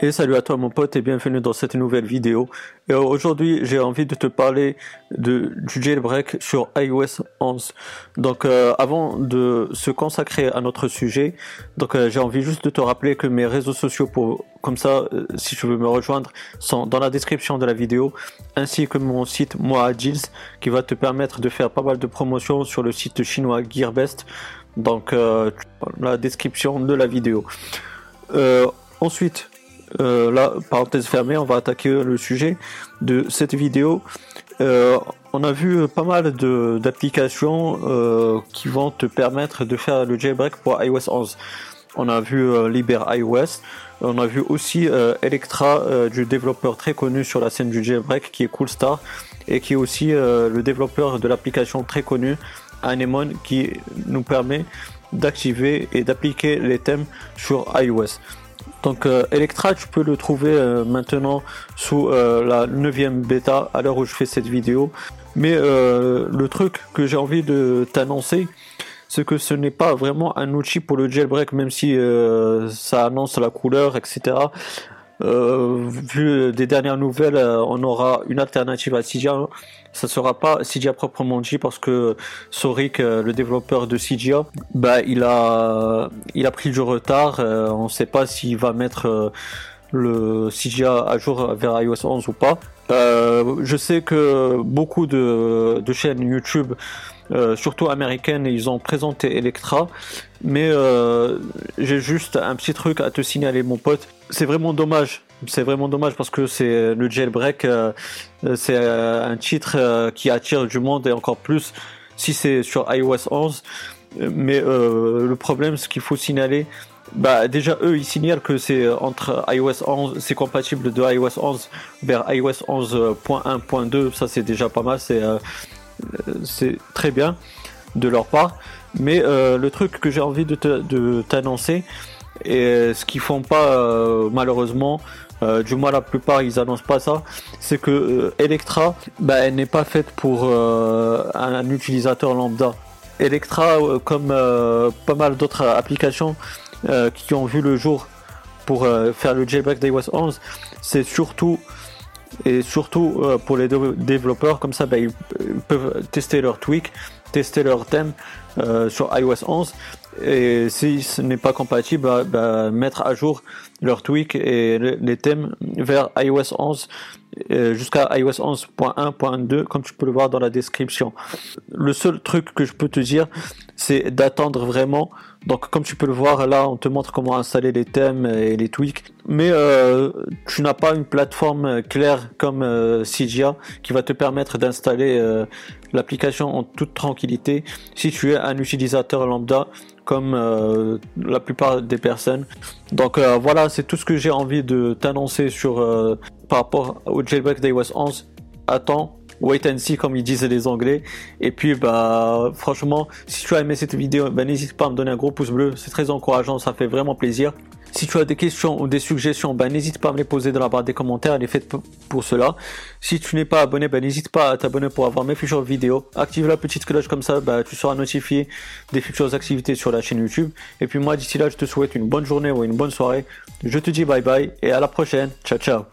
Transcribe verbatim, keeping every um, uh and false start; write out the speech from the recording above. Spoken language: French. Et salut à toi mon pote et bienvenue dans cette nouvelle vidéo. Et aujourd'hui j'ai envie de te parler de, du jailbreak sur i O S onze. Donc euh, avant de se consacrer à notre sujet, donc euh, j'ai envie juste de te rappeler que mes réseaux sociaux, pour comme ça euh, si tu veux me rejoindre, sont dans la description de la vidéo, ainsi que mon site MoiAgils qui va te permettre de faire pas mal de promotions sur le site chinois Gearbest. Donc euh, la description de la vidéo. Euh, ensuite Euh, là, parenthèse fermée, on va attaquer le sujet de cette vidéo. Euh, on a vu pas mal de, d'applications euh, qui vont te permettre de faire le jailbreak pour i O S onze. On a vu euh, Libre iOS, on a vu aussi euh, Electra, euh, du développeur très connu sur la scène du jailbreak qui est Coolstar, et qui est aussi euh, le développeur de l'application très connue Anemone, qui nous permet d'activer et d'appliquer les thèmes sur i O S. Donc euh, Electra, tu peux le trouver euh, maintenant sous euh, la neuvième bêta à l'heure où je fais cette vidéo. Mais euh, le truc que j'ai envie de t'annoncer, c'est que ce n'est pas vraiment un outil pour le jailbreak, même si euh, ça annonce la couleur, et cetera. Euh, vu des dernières nouvelles, euh, on aura une alternative à Cydia. Ça sera pas Cydia proprement dit parce que Sorik, euh, le développeur de Cydia, bah il a il a pris du retard. Euh, on ne sait pas s'il va mettre euh, le Cydia à jour vers i O S onze ou pas. Euh, je sais que beaucoup de, de chaînes YouTube, euh, surtout américaines, ils ont présenté Electra, mais euh, j'ai juste un petit truc à te signaler mon pote. C'est vraiment dommage, c'est vraiment dommage parce que c'est le jailbreak, euh, c'est euh, un titre euh, qui attire du monde et encore plus si c'est sur i O S onze. Mais euh, le problème, ce qu'il faut signaler, bah déjà eux ils signalent que c'est entre i O S onze, c'est compatible de i O S onze vers i O S onze point un point deux, ça c'est déjà pas mal, c'est euh, c'est très bien de leur part. Mais euh, le truc que j'ai envie de, te, de t'annoncer, et ce qu'ils font pas euh, malheureusement, euh, du moins la plupart ils annoncent pas ça, c'est que euh, Electra, bah elle n'est pas faite pour euh, un, un utilisateur lambda. Electra, euh, comme euh, pas mal d'autres applications Euh, qui ont vu le jour pour euh, faire le jailbreak d'i O S onze, c'est surtout et surtout euh, pour les développeurs, comme ça bah, ils peuvent tester leur tweak, tester leur thème euh, sur i O S onze, et si ce n'est pas compatible, bah, bah, mettre à jour leur tweak et les thèmes vers i O S onze euh, jusqu'à i O S onze point un point deux, comme tu peux le voir dans la description. Le seul truc que je peux te dire, c'est d'attendre vraiment. Donc comme tu peux le voir là, on te montre comment installer les thèmes et les tweaks, mais euh, tu n'as pas une plateforme claire comme euh, Cydia qui va te permettre d'installer euh, l'application en toute tranquillité si tu es un utilisateur lambda comme euh, la plupart des personnes. Donc euh, voilà, c'est tout ce que j'ai envie de t'annoncer sur euh, par rapport au jailbreak d'i O S onze. Attends, wait and see comme ils disent les anglais. Et puis bah franchement, si tu as aimé cette vidéo, bah, n'hésite pas à me donner un gros pouce bleu, c'est très encourageant, ça fait vraiment plaisir. Si tu as des questions ou des suggestions, bah, n'hésite pas à me les poser dans la barre des commentaires, elle est faite pour cela. Si tu n'es pas abonné, bah, n'hésite pas à t'abonner pour avoir mes futures vidéos. Active la petite cloche, comme ça bah, tu seras notifié des futures activités sur la chaîne YouTube. Et puis moi d'ici là, je te souhaite une bonne journée ou une bonne soirée. Je te dis bye bye et à la prochaine. Ciao ciao.